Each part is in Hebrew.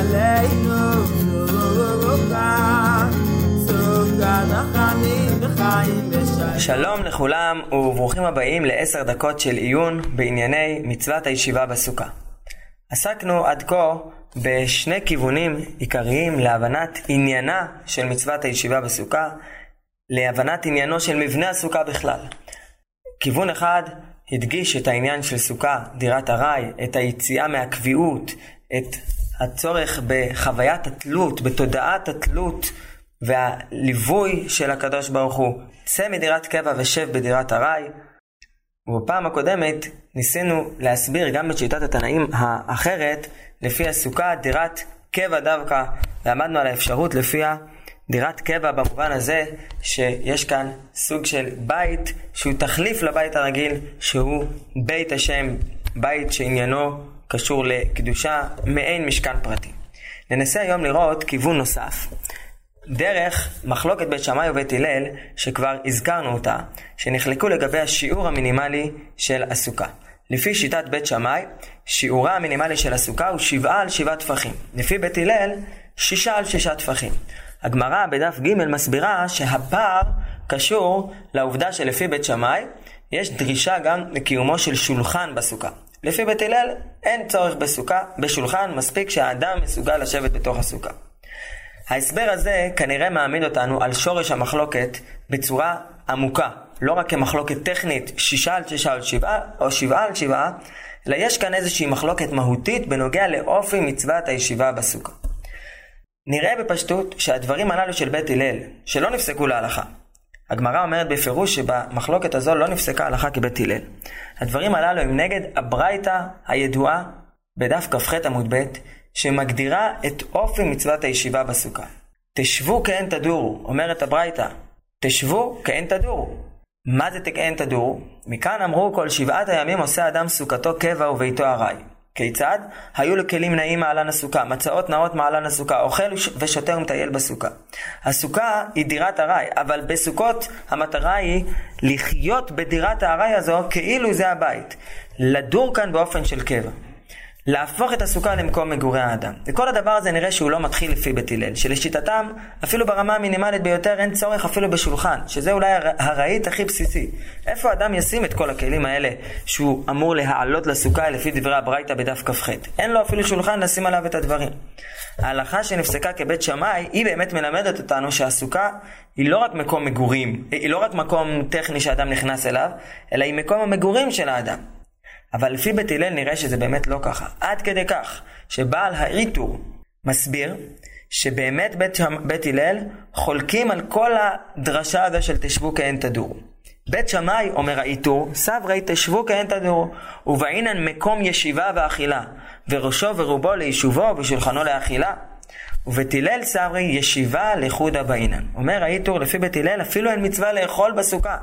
עלינו שלום לכולם וברוכים הבאים ל10 דקות של עיון בענייני מצוות הישיבה בסוכה. עסקנו עד כה בשני כיוונים עיקריים להבנת עניינה של מצוות הישיבה בסוכה, להבנת עניינו של מבנה הסוכה בכלל. כיוון אחד הדגיש את העניין של סוכה, דירת הראי, את היציאה מהקביעות, את הצורך בחוויית התלות, בתודעת התלות והליווי של הקדוש ברוך הוא. צא מדירת קבע ושב בדירת הראי. ובפעם הקודמת ניסינו להסביר גם את שיטת התנאים האחרת, לפי הסוכה דירת קבע דווקא, ועמדנו על האפשרות לפיה דירת קבע במובן הזה שיש כאן סוג של בית שהוא תחליף לבית הרגיל, שהוא בית השם, בית שעניינו קשור לקדושה, מעין משכן פרטי. ננסה היום לראות כיוון נוסף, דרך מחלוקת בית שמאי ובית הלל שכבר הזכרנו אותה, שנחלקו לגבי השיעור המינימלי של הסוכה. לפי שיטת בית שמאי, שיעורה המינימלי של הסוכה הוא 7 על 7 טפחים. לפי בית הלל, 6 על 6 טפחים. הגמרא בדף ג' מסבירה שהפער קשור לעובדה שלפי בית שמאי יש דרישה גם לקיומו של שולחן בסוכה. לפי בית הלל אין צורך בסוכה, בשולחן מספיק שהאדם מסוגל לשבת בתוך הסוכה. ההסבר הזה כנראה מעמיד אותנו על שורש המחלוקת בצורה עמוקה, לא רק כמחלוקת טכנית 6 על 6 על 7 או 7 על 7, אלא יש כאן איזושהי מחלוקת מהותית בנוגע לאופי מצוות הישיבה בסוכה. נראה בפשטות שהדברים הללו של בית הלל שלא נפסקו להלכה. הגמרא אומרת בפירוש שבמחלוקת הזו לא נפסקה הלכה כבית הלל. הדברים הללו הם נגד הברייתא הידועה בדף כ"ח עמוד ב' שמגדירה את אופי מצוות הישיבה בסוכה. תשבו כאין תדורו, אומרת הברייתא. תשבו כאין תדורו. מה זה כאין תדורו? מכאן אמרו כל 7 הימים עושה אדם סוכתו קבע וביתו ארעי. כיצד? היו לו כלים נעים מעלן הסוכה, מצאות נאות מעלן הסוכה, אוכל ושותה ומטייל בסוכה. הסוכה היא דירת הראי, אבל בסוכות המטרה היא לחיות בדירת הראי הזו כאילו זה הבית, לדור כאן באופן של קבע, להפוך את הסוכה למקום מגורי האדם. וכל הדבר הזה נראה שהוא לא מתחיל לפי בית הלל, שלשיטתם אפילו ברמה המינימלית ביותר אין צורך אפילו בשולחן, שזה אולי הראית הכי בסיסי. איפה אדם ישים את כל הכלים האלה שהוא אמור להעלות לסוכה לפי דברי הברייתא בדף כ"ח? אין לו אפילו שולחן לשים עליו את הדברים. ההלכה שנפסקה כבית שמאי היא באמת מלמדת אותנו שהסוכה היא לא רק מקום מגורים, היא לא רק מקום טכני שאדם נכנס אליו, אלא היא מקום המגורים של האדם. אבל לפי בית הלל נראה שזה באמת לא ככה, עד כדי כך שבעל העיטור מסביר שבאמת בית הלל חולקים על כל הדרשה הזו של תשבו כאין תדורו. בית שמאי, אומר העיטור, סברי תשבו כאין תדורו, ובעינן מקום ישיבה ואכילה, וראשו ורובו ליישובו ושולחנו לאכילה, ובית הלל סברי ישיבה לחודה בעינן. אומר העיטור, לפי בית הלל אפילו אין מצווה לאכול בסוכה.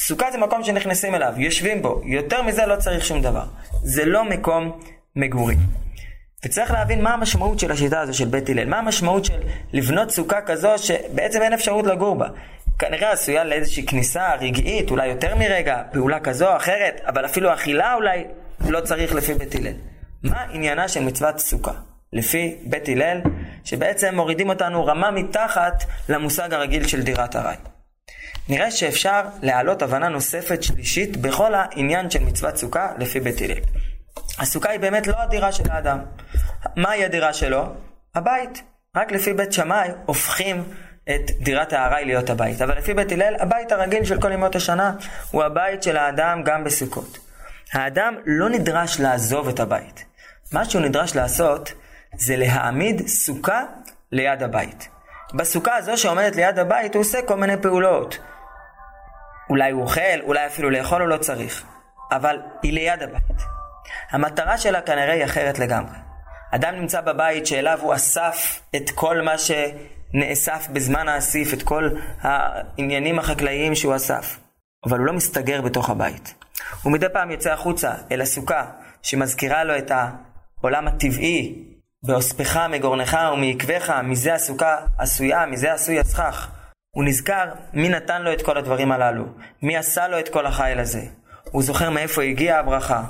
סוכה זה מקום שנכנסים אליו, יושבים בו, יותר מזה לא צריך שום דבר. זה לא מקום מגורי. וצריך להבין מה המשמעות של השיטה הזו של בית הלל, מה המשמעות של לבנות סוכה כזו שבעצם אין אפשרות לגור בה. כנראה עשויה לאיזושהי כניסה רגעית, אולי יותר מרגע, פעולה כזו או אחרת, אבל אפילו אכילה אולי לא צריך לפי בית הלל. מה עניינה של מצוות סוכה לפי בית הלל, שבעצם מורידים אותנו רמה מתחת למושג הרגיל של דירת הראי? נראה שאפשר להעלות הבנה נוספת שלישית בכל העניין של מצוות סוכה לפי בית הלל. הסוכה היא באמת לא הדירה של האדם. מהי הדירה שלו? הבית. רק לפי בית שמאי הופכים את דירת הארעי להיות הבית. אבל לפי בית הלל, הבית הרגיל של כל ימות השנה הוא הבית של האדם גם בסוכות. האדם לא נדרש לעזוב את הבית. מה שהוא נדרש לעשות זה להעמיד סוכה ליד הבית. בסוכה הזו שעומדת ליד הבית הוא עושה כל מיני פעולות. אולי הוא אוכל, אולי אפילו לאכול הוא לא צריך, אבל היא ליד הבית. המטרה שלה כנראה היא אחרת לגמרי. אדם נמצא בבית שאליו הוא אסף את כל מה שנאסף בזמן האסיף, את כל העניינים החקלאיים שהוא אסף. אבל הוא לא מסתגר בתוך הבית. הוא מדי פעם יוצא החוצה אל הסוכה שמזכירה לו את העולם הטבעי, באוספך מגורנך ומעקבך, מזה הסוכה עשויה, מזה עשוי הסכך. הוא נזכר מי נתן לו את כל הדברים הללו, מי עשה לו את כל החיל הזה. הוא זוכר מאיפה הגיעה הברכה.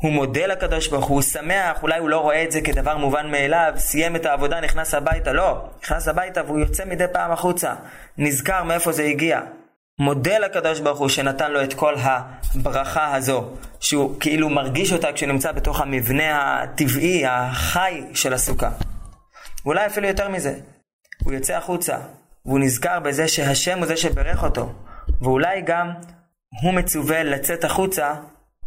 הוא מודה לקדוש ברוך הוא, הוא שמח, אולי הוא לא רואה את זה כדבר מובן מאליו, סיים את העבודה, נכנס הביתה, לא, נכנס הביתה והוא יוצא מדי פעם החוצה, נזכר מאיפה זה הגיע. מודה לקדוש ברוך הוא שנתן לו את כל הברכה הזו, שהוא כאילו מרגיש אותה כשנמצא בתוך המבנה הטבעי, החי של הסוכה. אולי אפילו יותר מזה, הוא יוצא החוצה, והוא נזכר בזה שהשם הוא זה שברך אותו, ואולי גם הוא מצווה לצאת החוצה,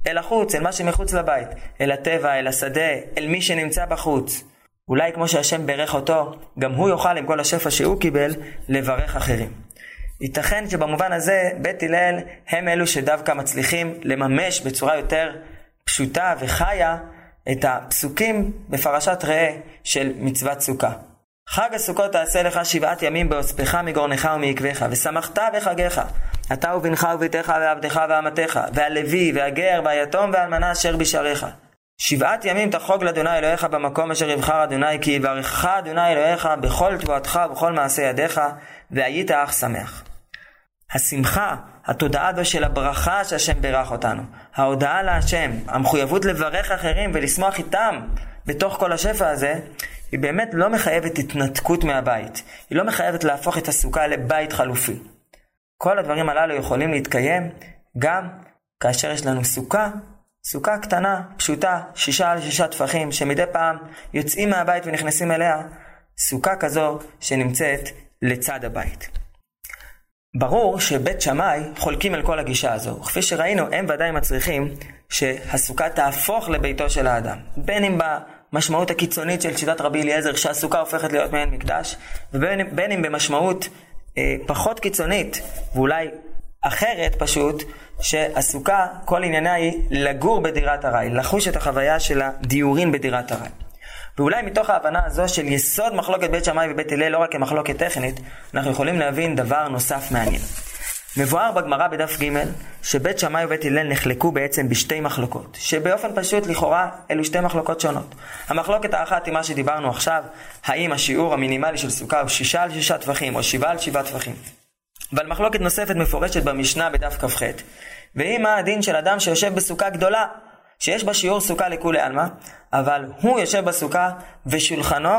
אל החוץ, אל מה שמחוץ לבית, אל הטבע, אל השדה, אל מי שנמצא בחוץ. אולי כמו שהשם ברך אותו, גם הוא יוכל עם כל השפע שהוא קיבל לברך אחרים. ייתכן שבמובן הזה בית הלל הם אלו שדווקא מצליחים לממש בצורה יותר פשוטה וחיה את הפסוקים בפרשת ראה של מצוות סוכה. חג הסוכות תעשה לך 7 ימים באוספך מגורנך ומעקבך, ושמחת בחגיך. אתה ובנך וביתך ועבדך ועמתך, והלוי והגר והיתום והאלמנה אשר בשעריך. 7 ימים תחוג לאדוני אלוהיך במקום אשר יבחר אדוני, כי יברכך אדוני אלוהיך בכל תבואתך ובכל מעשה ידיך, והיית אך שמח. השמחה, התודעה זו של הברכה שהשם ברך אותנו, ההודעה להשם, המחויבות לברך אחרים ולשמוח איתם בתוך כל השפע הזה, היא באמת לא מחייבת התנתקות מהבית. היא לא מחייבת להפוך את הסוכה לבית חלופי. כל הדברים הללו יכולים להתקיים גם כאשר יש לנו סוכה, סוכה קטנה, פשוטה, 6 על 6 טפחים, שמדי פעם יוצאים מהבית ונכנסים אליה, סוכה כזו שנמצאת לצד הבית. ברור שבית שמאי חולקים על כל הגישה הזו, וכפי שראינו הם ודאי מצריכים שהסוכה תהפוך לביתו של האדם, בין אם במשמעות הקיצונית של שיטת רבי אליעזר שהסוכה הופכת להיות מעין מקדש, ובין אם במשמעות פחות קיצונית ואולי אחרת פשוט, שהסוכה כל עניינה היא לגור בדירת הרי, לחוש את החוויה של הדיורים בדירת הרי. ואולי מתוך ההבנה הזו של יסוד מחלוקת בית שמאי ובית הלל לא רק כמחלוקת טכנית, אנחנו יכולים להבין דבר נוסף מעניין. מבואר בגמרא בדף ג' שבית שמאי ובית הלל נחלקו בעצם בשתי מחלוקות, שבאופן פשוט לכאורה אלו שתי מחלוקות שונות. המחלוקת האחת היא מה שדיברנו עכשיו, האם השיעור המינימלי של סוכה הוא 6 על 6 טפחים או 7 על 7 טפחים. אבל מחלוקת נוספת מפורשת במשנה בדף כ"ח, והיא מה הדין של אדם שיושב בסוכה גדולה, שיש בה שיעור סוכה לכולי עלמא, אבל הוא יושב בסוכה ושולחנו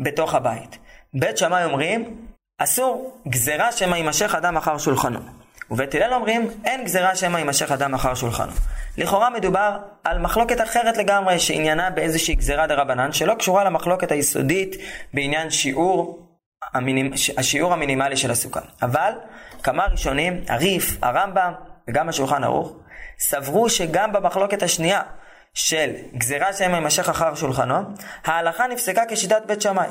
בתוך הבית. בית שמאי אומרים, אסור גזירה שמא יימשך אדם אחר שולחנו. ובית הלל אומרים, אין גזירה שמא יימשך אדם אחר שולחנו. לכאורה מדובר על מחלוקת אחרת לגמרי, שעניינה באיזושהי גזירה דרבנן, שלא קשורה למחלוקת היסודית בעניין השיעור המינימלי של הסוכה. אבל כמה ראשונים, הריף, הרמב"ם וגם השולחן ערוך, סברו שגם במחלוקת השנייה של גזירה שמא יימשך אחר שולחנו, ההלכה נפסקה כשיטת בית שמאי.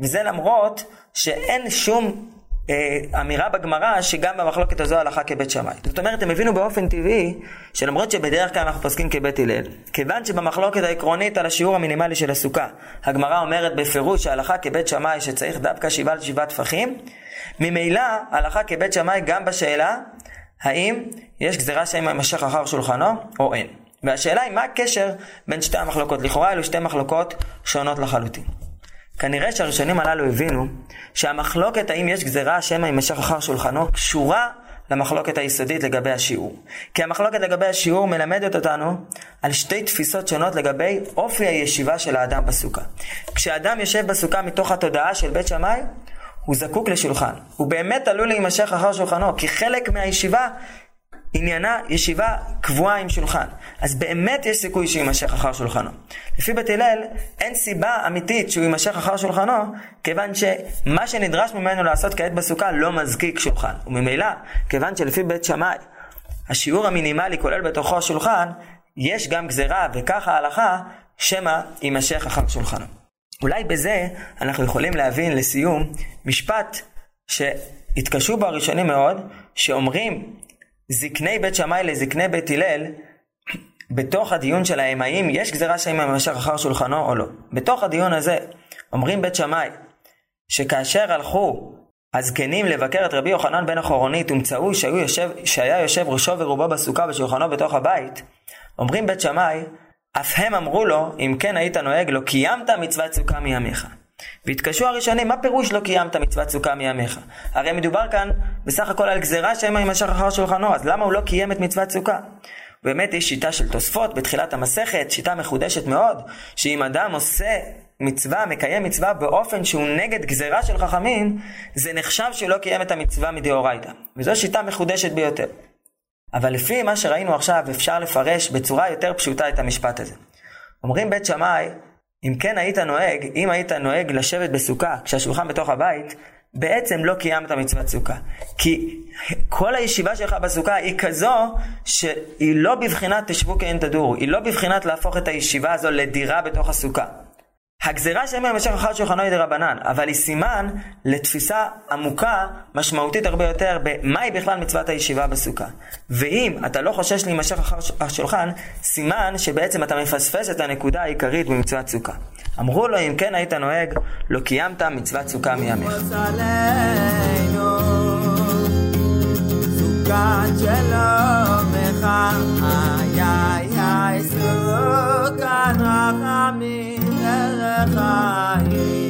וזה למרות שאין שום אמירה בגמרא שגם במחלוקת הזו הלכה כבית שמאי. זאת אומרת, הם הבינו באופן טבעי שלמרות שבדרך כלל אנחנו פוסקים כבית הלל, כיוון שבמחלוקת העקרונית על השיעור המינימלי של הסוכה הגמרא אומרת בפירוש שההלכה כבית שמאי שצריך דווקא 7 על 7 טפחים, ממילא הלכה כבית שמאי גם בשאלה האם יש גזירה שמא יימשך אחר שולחנו או אין. והשאלה היא מה הקשר בין שתי המחלוקות. לכאורה אלו שתי מחלוקות שונות לחלוטין. כנראה שהראשונים הללו הבינו שהמחלוקת האם יש גזירה שמא יימשך אחר שולחנו קשורה למחלוקת היסודית לגבי השיעור. כי המחלוקת לגבי השיעור מלמדת אותנו על שתי תפיסות שונות לגבי אופי הישיבה של האדם בסוכה. כשאדם יושב בסוכה מתוך התודעה של בית שמאי, הוא זקוק לשולחן. הוא באמת עלול להימשך אחר שולחנו, כי חלק מהישיבה עניינה ישיבה קבועה עם שולחן. אז באמת יש סיכוי שהוא יימשך אחר שולחנו. לפי בית הלל, אין סיבה אמיתית שהוא יימשך אחר שולחנו, כיוון שמה שנדרש ממנו לעשות כעת בסוכה לא מזקיק שולחן. וממילא, כיוון שלפי בית שמאי, השיעור המינימלי כולל בתוכו שולחן, יש גם גזירה וכך ההלכה, שמה יימשך אחר שולחנו. אולי בזה אנחנו יכולים להבין לסיום משפט שהתקשו בו הראשונים מאוד, שאומרים זקני בית שמאי לזקני בית הלל בתוך הדיון שלהם האם יש גזירה שמא יימשך אחר שולחנו או לא. בתוך הדיון הזה אומרים בית שמאי שכאשר הלכו הזקנים לבקר את רבי יוחנן בן החורנית ומצאו שהיה יושב ראשו ורובו בסוכה ושולחנו בתוך הבית, אומרים בית שמאי אף הם אמרו לו אם כן היית נוהג לא קיימת מצוות סוכה מימיך. והתקשו הראשונים, מה פירוש לא קיימת מצוות סוכה מימיך? הרי מדובר כאן בסך הכל על גזירה שמא יימשך אחר שולחנו, אז למה הוא לא קיים את מצוות סוכה? באמת יש שיטה של תוספות בתחילת המסכת, שיטה מחודשת מאוד, שאם אדם עושה מצווה, מקיים מצווה באופן שהוא נגד גזירה של חכמים, זה נחשב שלא קיים את המצווה מדאורייתא. וזו שיטה מחודשת ביותר. אבל לפי מה שראינו עכשיו אפשר לפרש בצורה יותר פשוטה את המשפט הזה. אומרים בית שמאי, אם היית נוהג לשבת בסוכה כשהשולחן בתוך הבית, בעצם לא קיימת מצוות סוכה. כי כל הישיבה שלך בסוכה היא כזו שהיא לא בבחינת תשבו כאין תדורו, היא לא בבחינת להפוך את הישיבה הזו לדירה בתוך הסוכה. הגזירה שהם במשך אחר שולחנו היא דרבנן, אבל היא סימן לתפיסה עמוקה משמעותית הרבה יותר במהי בכלל מצוות הישיבה בסוכה. ואם אתה לא חושש להימשך אחר השולחן, סימן שבעצם אתה מפספס את הנקודה העיקרית במצוות סוכה. אמרו לו, אם כן היית נוהג, לא קיימת מצוות סוכה מימיך. סוכת שלומך,